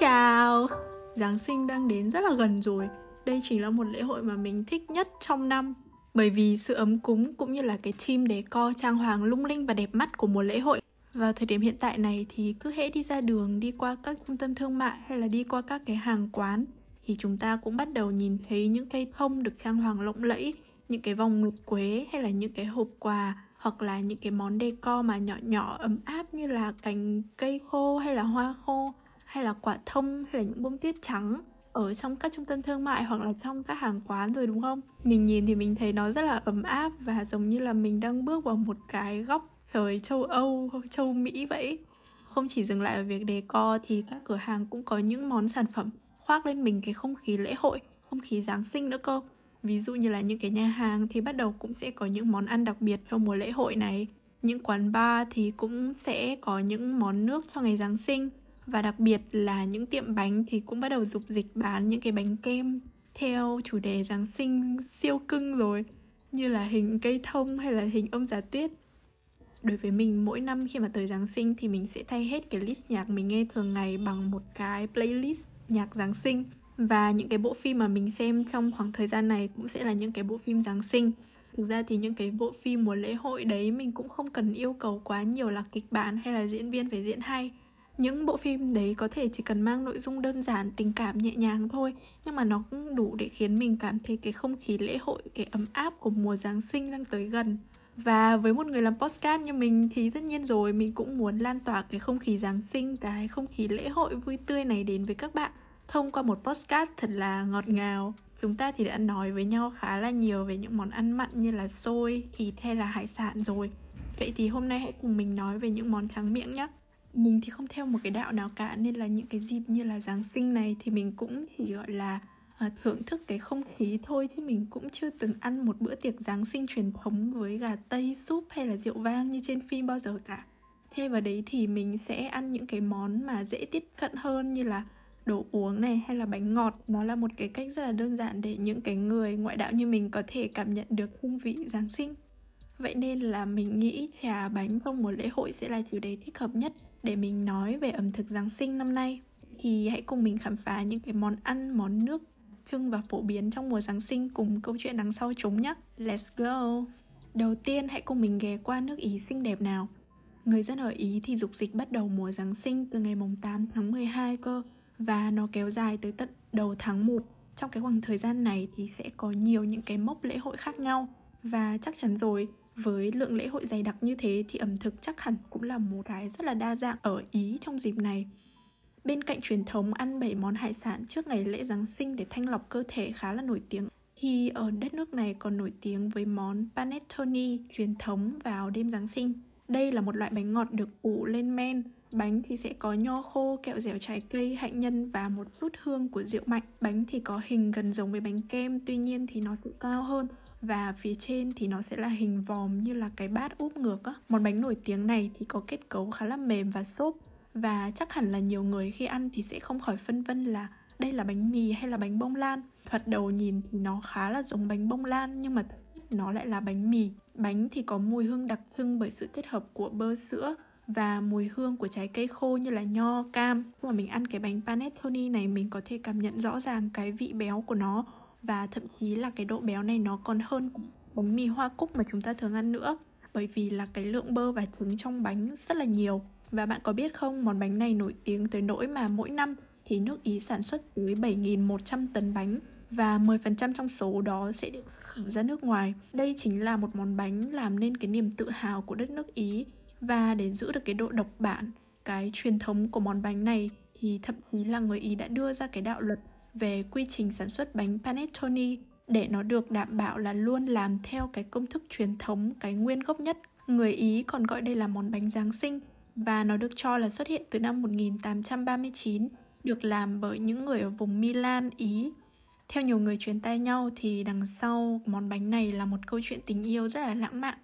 Chào! Giáng sinh đang đến rất là gần rồi. Đây chính là một lễ hội mà mình thích nhất trong năm. Bởi vì sự ấm cúng cũng như là cái theme decor trang hoàng lung linh và đẹp mắt của một lễ hội. Vào thời điểm hiện tại này thì cứ hễ đi ra đường, đi qua các trung tâm thương mại hay là đi qua các cái hàng quán thì chúng ta cũng bắt đầu nhìn thấy những cây thông được trang hoàng lộng lẫy, những cái vòng nguyệt quế hay là những cái hộp quà, hoặc là những cái món decor mà nhỏ nhỏ ấm áp như là cành cây khô hay là hoa khô, hay là quả thông, hay là những bông tuyết trắng ở trong các trung tâm thương mại hoặc là trong các hàng quán rồi, đúng không? Mình nhìn thì mình thấy nó rất là ấm áp và giống như là mình đang bước vào một cái góc trời châu Âu, châu Mỹ vậy. Không chỉ dừng lại ở việc decor thì các cửa hàng cũng có những món sản phẩm khoác lên mình cái không khí lễ hội, không khí Giáng sinh nữa cơ. Ví dụ như là những cái nhà hàng thì bắt đầu cũng sẽ có những món ăn đặc biệt cho mùa lễ hội này. Những quán bar thì cũng sẽ có những món nước cho ngày Giáng sinh. Và đặc biệt là những tiệm bánh thì cũng bắt đầu dục dịch bán những cái bánh kem theo chủ đề Giáng sinh siêu cưng rồi, như là hình cây thông hay là hình ông già tuyết. Đối với mình, mỗi năm khi mà tới Giáng sinh thì mình sẽ thay hết cái list nhạc mình nghe thường ngày bằng một cái playlist nhạc Giáng sinh. Và những cái bộ phim mà mình xem trong khoảng thời gian này cũng sẽ là những cái bộ phim Giáng sinh. Thực ra thì những cái bộ phim mùa lễ hội đấy mình cũng không cần yêu cầu quá nhiều là kịch bản hay là diễn viên phải diễn hay. Những bộ phim đấy có thể chỉ cần mang nội dung đơn giản, tình cảm nhẹ nhàng thôi, nhưng mà nó cũng đủ để khiến mình cảm thấy cái không khí lễ hội, cái ấm áp của mùa Giáng sinh đang tới gần. Và với một người làm podcast như mình thì tất nhiên rồi, mình cũng muốn lan tỏa cái không khí Giáng sinh, cái không khí lễ hội vui tươi này đến với các bạn thông qua một podcast thật là ngọt ngào. Chúng ta thì đã nói với nhau khá là nhiều về những món ăn mặn như là xôi, thịt hay là hải sản rồi. Vậy thì hôm nay hãy cùng mình nói về những món tráng miệng nhé. Mình thì không theo một cái đạo nào cả, nên là những cái dịp như là Giáng sinh này thì mình cũng chỉ gọi là thưởng thức cái không khí thôi, chứ mình cũng chưa từng ăn một bữa tiệc Giáng sinh truyền thống với gà tây, súp hay là rượu vang như trên phim bao giờ cả. Thay vào đấy thì mình sẽ ăn những cái món mà dễ tiếp cận hơn như là đồ uống này hay là bánh ngọt. Nó là một cái cách rất là đơn giản để những cái người ngoại đạo như mình có thể cảm nhận được hương vị Giáng sinh. Vậy nên là mình nghĩ trà bánh trong một lễ hội sẽ là chủ đề thích hợp nhất để mình nói về ẩm thực Giáng sinh năm nay. Thì hãy cùng mình khám phá những cái món ăn, món nước trưng và phổ biến trong mùa Giáng sinh cùng câu chuyện đằng sau chúng nhé. Let's go! Đầu tiên hãy cùng mình ghé qua nước Ý xinh đẹp nào. Người dân ở Ý thì dục dịch bắt đầu mùa Giáng sinh từ ngày 8 tháng 12 cơ, và nó kéo dài tới tận đầu tháng 1. Trong cái khoảng thời gian này thì sẽ có nhiều những cái mốc lễ hội khác nhau. Và chắc chắn rồi, với lượng lễ hội dày đặc như thế thì ẩm thực chắc hẳn cũng là một cái rất là đa dạng ở Ý trong dịp này. Bên cạnh truyền thống ăn 7 món hải sản trước ngày lễ Giáng sinh để thanh lọc cơ thể khá là nổi tiếng, thì ở đất nước này còn nổi tiếng với món Panettoni truyền thống vào đêm Giáng sinh. Đây là một loại bánh ngọt được ủ lên men. Bánh thì sẽ có nho khô, kẹo dẻo, trái cây, hạnh nhân và một chút hương của rượu mạnh. Bánh thì có hình gần giống với bánh kem, tuy nhiên thì nó cũng cao hơn. Và phía trên thì nó sẽ là hình vòm như là cái bát úp ngược á. Món bánh nổi tiếng này thì có kết cấu khá là mềm và xốp. Và chắc hẳn là nhiều người khi ăn thì sẽ không khỏi phân vân là đây là bánh mì hay là bánh bông lan. Thoạt đầu nhìn thì nó khá là giống bánh bông lan, nhưng mà nó lại là bánh mì. Bánh thì có mùi hương đặc trưng bởi sự kết hợp của bơ sữa và mùi hương của trái cây khô như là nho, cam. Khi mà mình ăn cái bánh Panettoni này, mình có thể cảm nhận rõ ràng cái vị béo của nó. Và thậm chí là cái độ béo này nó còn hơn bánh mì hoa cúc mà chúng ta thường ăn nữa, bởi vì là cái lượng bơ và trứng trong bánh rất là nhiều. Và bạn có biết không, món bánh này nổi tiếng tới nỗi mà mỗi năm thì nước Ý sản xuất tới 7.100 tấn bánh, và 10% trong số đó sẽ được xuất ra nước ngoài. Đây chính là một món bánh làm nên cái niềm tự hào của đất nước Ý. Và để giữ được cái độ độc bản, cái truyền thống của món bánh này, thì thậm chí là người Ý đã đưa ra cái đạo luật về quy trình sản xuất bánh Panettoni để nó được đảm bảo là luôn làm theo cái công thức truyền thống, cái nguyên gốc nhất. Người Ý còn gọi đây là món bánh Giáng sinh, và nó được cho là xuất hiện từ năm 1839, được làm bởi những người ở vùng Milan, Ý. Theo nhiều người truyền tai nhau thì đằng sau món bánh này là một câu chuyện tình yêu rất là lãng mạn.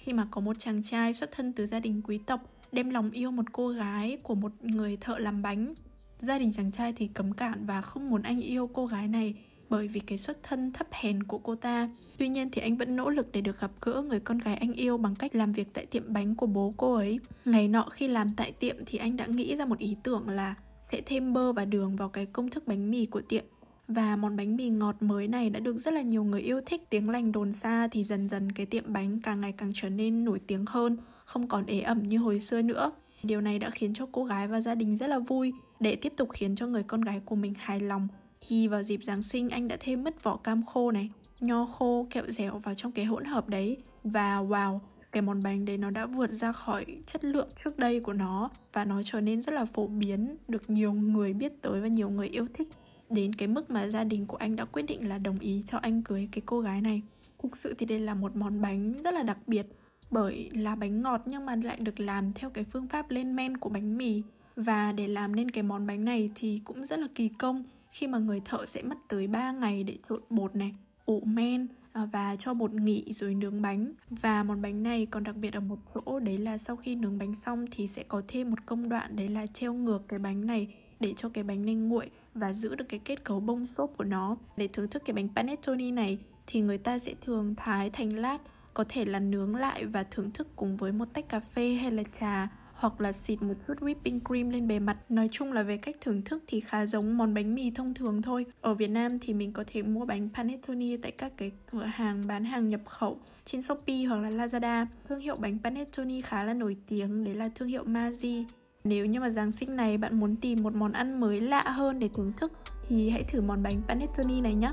khi mà có một chàng trai xuất thân từ gia đình quý tộc đem lòng yêu một cô gái của một người thợ làm bánh. Gia đình chàng trai thì cấm cản và không muốn anh yêu cô gái này bởi vì cái xuất thân thấp hèn của cô ta. Tuy nhiên thì anh vẫn nỗ lực để được gặp gỡ người con gái anh yêu bằng cách làm việc tại tiệm bánh của bố cô ấy. Ngày nọ khi làm tại tiệm thì anh đã nghĩ ra một ý tưởng là sẽ thêm bơ và đường vào cái công thức bánh mì của tiệm. Và món bánh mì ngọt mới này đã được rất là nhiều người yêu thích. Tiếng lành đồn xa thì dần dần cái tiệm bánh càng ngày càng trở nên nổi tiếng hơn, không còn ế ẩm như hồi xưa nữa. Điều này đã khiến cho cô gái và gia đình rất là vui. Để tiếp tục khiến cho người con gái của mình hài lòng thì vào dịp Giáng sinh anh đã thêm mất vỏ cam khô này, nho khô, kẹo dẻo vào trong cái hỗn hợp đấy. Và wow, cái món bánh đấy nó đã vượt ra khỏi chất lượng trước đây của nó và nó trở nên rất là phổ biến, được nhiều người biết tới và nhiều người yêu thích, đến cái mức mà gia đình của anh đã quyết định là đồng ý cho anh cưới cái cô gái này. Thực sự thì đây là một món bánh rất là đặc biệt bởi là bánh ngọt nhưng mà lại được làm theo cái phương pháp lên men của bánh mì. Và để làm nên cái món bánh này thì cũng rất là kỳ công, khi mà người thợ sẽ mất tới 3 ngày để trộn bột này, ủ men và cho bột nghỉ rồi nướng bánh. Và món bánh này còn đặc biệt ở một chỗ đấy là sau khi nướng bánh xong thì sẽ có thêm một công đoạn đấy là treo ngược cái bánh này để cho cái bánh này nguội và giữ được cái kết cấu bông xốp của nó. Để thưởng thức cái bánh panettoni này thì người ta sẽ thường thái thành lát, có thể là nướng lại và thưởng thức cùng với một tách cà phê hay là trà, hoặc là xịt một chút whipping cream lên bề mặt. Nói chung là về cách thưởng thức thì khá giống món bánh mì thông thường thôi. Ở Việt Nam thì mình có thể mua bánh panettoni tại các cái cửa hàng bán hàng nhập khẩu trên Shopee hoặc là Lazada. Thương hiệu bánh panettoni khá là nổi tiếng, đấy là thương hiệu Maggi. Nếu như mà Giáng sinh này bạn muốn tìm một món ăn mới lạ hơn để thưởng thức thì hãy thử món bánh panettoni này nhé.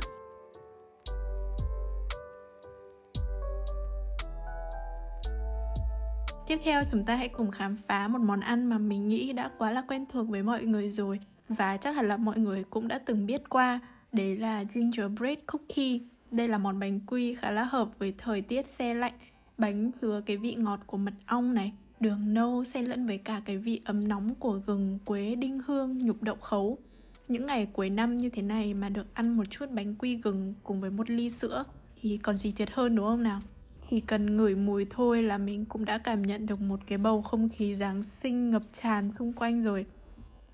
Tiếp theo chúng ta hãy cùng khám phá một món ăn mà mình nghĩ đã quá là quen thuộc với mọi người rồi và chắc hẳn là mọi người cũng đã từng biết qua, đấy là gingerbread cookie. Đây là món bánh quy khá là hợp với thời tiết se lạnh, bánh chứa cái vị ngọt của mật ong này, đường nâu xen lẫn với cả cái vị ấm nóng của gừng, quế, đinh hương, nhục đậu khấu. Những ngày cuối năm như thế này mà được ăn một chút bánh quy gừng cùng với một ly sữa thì còn gì tuyệt hơn đúng không nào? Thì cần ngửi mùi thôi là mình cũng đã cảm nhận được một cái bầu không khí Giáng sinh ngập tràn xung quanh rồi.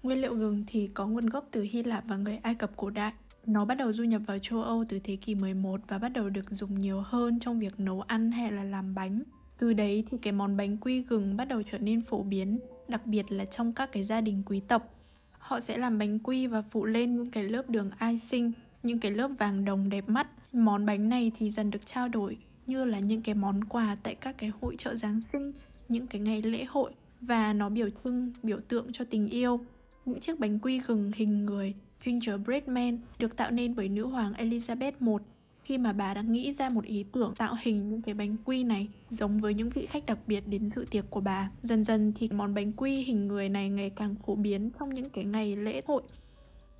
Nguyên liệu gừng thì có nguồn gốc từ Hy Lạp và người Ai Cập cổ đại. Nó bắt đầu du nhập vào châu Âu từ thế kỷ 11 và bắt đầu được dùng nhiều hơn trong việc nấu ăn hay là làm bánh. Từ đấy thì cái món bánh quy gừng bắt đầu trở nên phổ biến, đặc biệt là trong các cái gia đình quý tộc. Họ sẽ làm bánh quy và phủ lên những cái lớp đường icing, những cái lớp vàng đồng đẹp mắt. Món bánh này thì dần được trao đổi như là những cái món quà tại các cái hội chợ Giáng sinh, những cái ngày lễ hội, và nó biểu tượng cho tình yêu. Những chiếc bánh quy gừng hình người gingerbread man được tạo nên bởi nữ hoàng Elizabeth I, khi mà bà đã nghĩ ra một ý tưởng tạo hình những cái bánh quy này giống với những vị khách đặc biệt đến dự tiệc của bà. Dần dần thì món bánh quy hình người này ngày càng phổ biến trong những cái ngày lễ hội.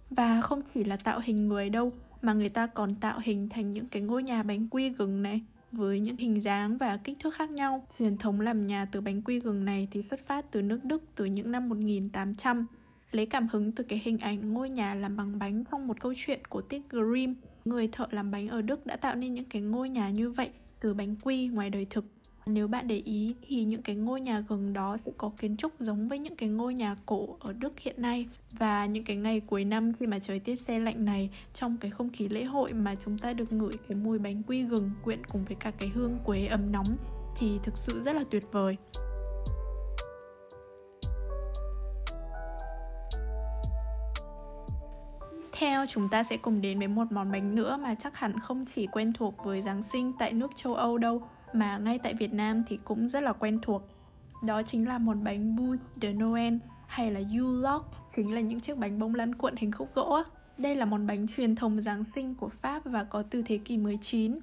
Và không chỉ là tạo hình người đâu, mà người ta còn tạo hình thành những cái ngôi nhà bánh quy gừng này với những hình dáng và kích thước khác nhau. Truyền thống làm nhà từ bánh quy gừng này thì xuất phát từ nước Đức từ những năm 1800, lấy cảm hứng từ cái hình ảnh ngôi nhà làm bằng bánh trong một câu chuyện cổ tích Grimm. Người thợ làm bánh ở Đức đã tạo nên những cái ngôi nhà như vậy từ bánh quy ngoài đời thực. Nếu bạn để ý thì những cái ngôi nhà gừng đó sẽ có kiến trúc giống với những cái ngôi nhà cổ ở Đức hiện nay. Và những cái ngày cuối năm khi mà trời tiết se lạnh này, trong cái không khí lễ hội mà chúng ta được ngửi cái mùi bánh quy gừng quyện cùng với cả cái hương quế ấm nóng thì thực sự rất là tuyệt vời. Theo chúng ta sẽ cùng đến với một món bánh nữa mà chắc hẳn không chỉ quen thuộc với Giáng sinh tại nước châu Âu đâu, mà ngay tại Việt Nam thì cũng rất là quen thuộc. Đó chính là món bánh Bûche de Noël hay là Yule log, chính là những chiếc bánh bông lăn cuộn hình khúc gỗ. Đây là món bánh truyền thống Giáng sinh của Pháp và có từ thế kỷ 19.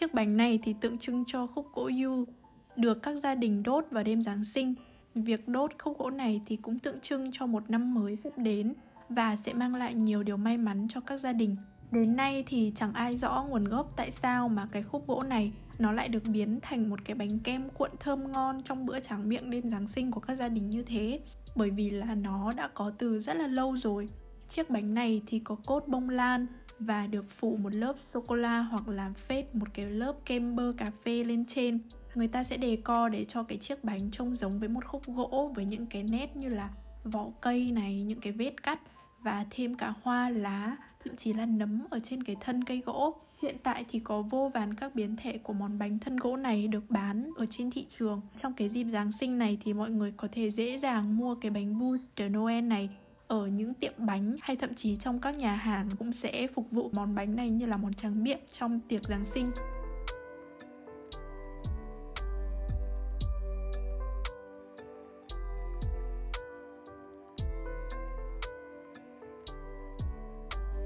Chiếc bánh này thì tượng trưng cho khúc gỗ Yule, được các gia đình đốt vào đêm Giáng sinh. Việc đốt khúc gỗ này thì cũng tượng trưng cho một năm mới sắp đến và sẽ mang lại nhiều điều may mắn cho các gia đình. Đến nay thì chẳng ai rõ nguồn gốc tại sao mà cái khúc gỗ này nó lại được biến thành một cái bánh kem cuộn thơm ngon trong bữa tráng miệng đêm Giáng sinh của các gia đình như thế, bởi vì là nó đã có từ rất là lâu rồi. Chiếc bánh này thì có cốt bông lan và được phủ một lớp sô-cô-la hoặc là phết một cái lớp kem bơ cà phê lên trên. người ta sẽ decor để cho cái chiếc bánh trông giống với một khúc gỗ, với những cái nét như là vỏ cây này, những cái vết cắt, và thêm cả hoa lá, thậm chí là nấm ở trên cái thân cây gỗ. Hiện tại thì có vô vàn các biến thể của món bánh thân gỗ này được bán ở trên thị trường. Trong cái dịp Giáng sinh này thì mọi người có thể dễ dàng mua cái bánh Bûche de Noël này ở những tiệm bánh, hay thậm chí trong các nhà hàng cũng sẽ phục vụ món bánh này như là món tráng miệng trong tiệc Giáng sinh.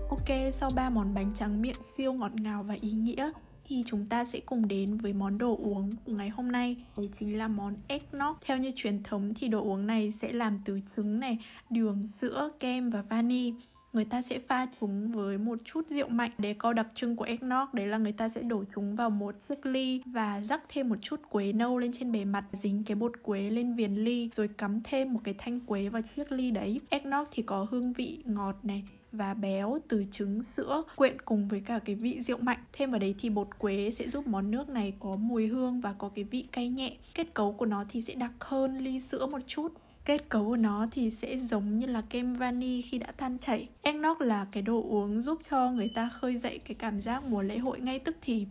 Ok, sau 3 món bánh tráng miệng siêu ngọt ngào và ý nghĩa thì chúng ta sẽ cùng đến với món đồ uống của ngày hôm nay. Đấy chính là món eggnog. Theo như truyền thống thì đồ uống này sẽ làm từ trứng này, đường, sữa, kem và vani. Người ta sẽ pha chúng với một chút rượu mạnh. Decor đặc trưng của eggnog đấy là người ta sẽ đổ chúng vào một chiếc ly và rắc thêm một chút quế nâu lên trên bề mặt, dính cái bột quế lên viền ly, rồi cắm thêm một cái thanh quế vào chiếc ly đấy. Eggnog thì có hương vị ngọt này và béo từ trứng, sữa, quyện cùng với cả cái vị rượu mạnh. Thêm vào đấy thì bột quế sẽ giúp món nước này có mùi hương và có cái vị cay nhẹ. Kết cấu của nó thì sẽ đặc hơn ly sữa một chút. Kết cấu của nó thì sẽ giống như là kem vani khi đã tan chảy. Eggnog là cái đồ uống giúp cho người ta khơi dậy cái cảm giác mùa lễ hội ngay tức thì.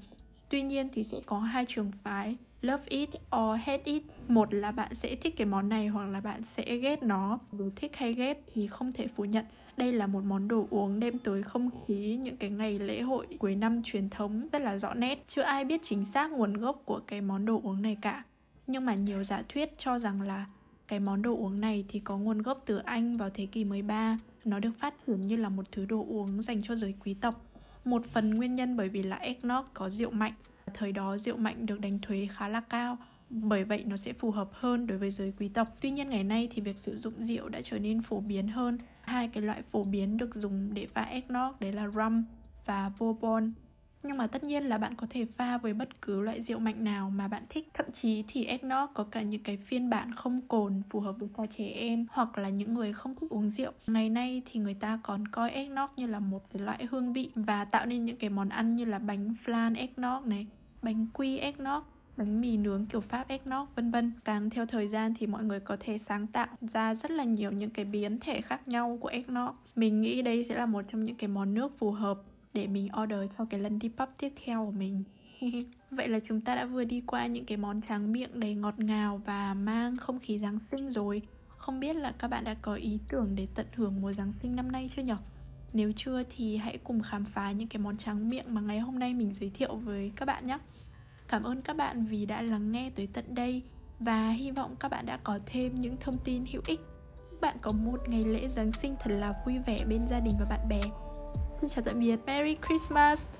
Tuy nhiên thì sẽ có 2 trường phái: love it or hate it. Một là bạn sẽ thích cái món này hoặc là bạn sẽ ghét nó. Dù thích hay ghét thì không thể phủ nhận đây là một món đồ uống đem tới không khí những cái ngày lễ hội cuối năm truyền thống rất là rõ nét. Chưa ai biết chính xác nguồn gốc của cái món đồ uống này cả, nhưng mà nhiều giả thuyết cho rằng là cái món đồ uống này thì có nguồn gốc từ Anh vào thế kỷ 13. Nó được phát triển như là một thứ đồ uống dành cho giới quý tộc. Một phần nguyên nhân bởi vì là eggnog có rượu mạnh. Thời đó rượu mạnh được đánh thuế khá là cao, bởi vậy nó sẽ phù hợp hơn đối với giới quý tộc. Tuy nhiên ngày nay thì việc sử dụng rượu đã trở nên phổ biến hơn. Hai cái loại phổ biến được dùng để pha eggnog đấy là rum và bourbon. Nhưng mà tất nhiên là bạn có thể pha với bất cứ loại rượu mạnh nào mà bạn thích. Thậm chí thì eggnog có cả những cái phiên bản không cồn phù hợp với cả trẻ em hoặc là những người không thích uống rượu. Ngày nay thì người ta còn coi eggnog như là một cái loại hương vị và tạo nên những cái món ăn như là bánh flan eggnog này, bánh quy eggnog, bánh mì nướng kiểu Pháp eggnog, vân vân. Càng theo thời gian thì mọi người có thể sáng tạo ra rất là nhiều những cái biến thể khác nhau của eggnog. Mình nghĩ đây sẽ là một trong những cái món nước phù hợp để mình order cho cái lần đi pub tiếp theo của mình. Vậy là chúng ta đã vừa đi qua những cái món tráng miệng đầy ngọt ngào và mang không khí Giáng sinh rồi. Không biết là các bạn đã có ý tưởng để tận hưởng mùa Giáng sinh năm nay chưa nhỉ? Nếu chưa thì hãy cùng khám phá những cái món tráng miệng mà ngày hôm nay mình giới thiệu với các bạn nhé. Cảm ơn các bạn vì đã lắng nghe tới tận đây và hy vọng các bạn đã có thêm những thông tin hữu ích. Bạn có một ngày lễ Giáng sinh thật là vui vẻ bên gia đình và bạn bè. Xin chào tạm biệt, Merry Christmas!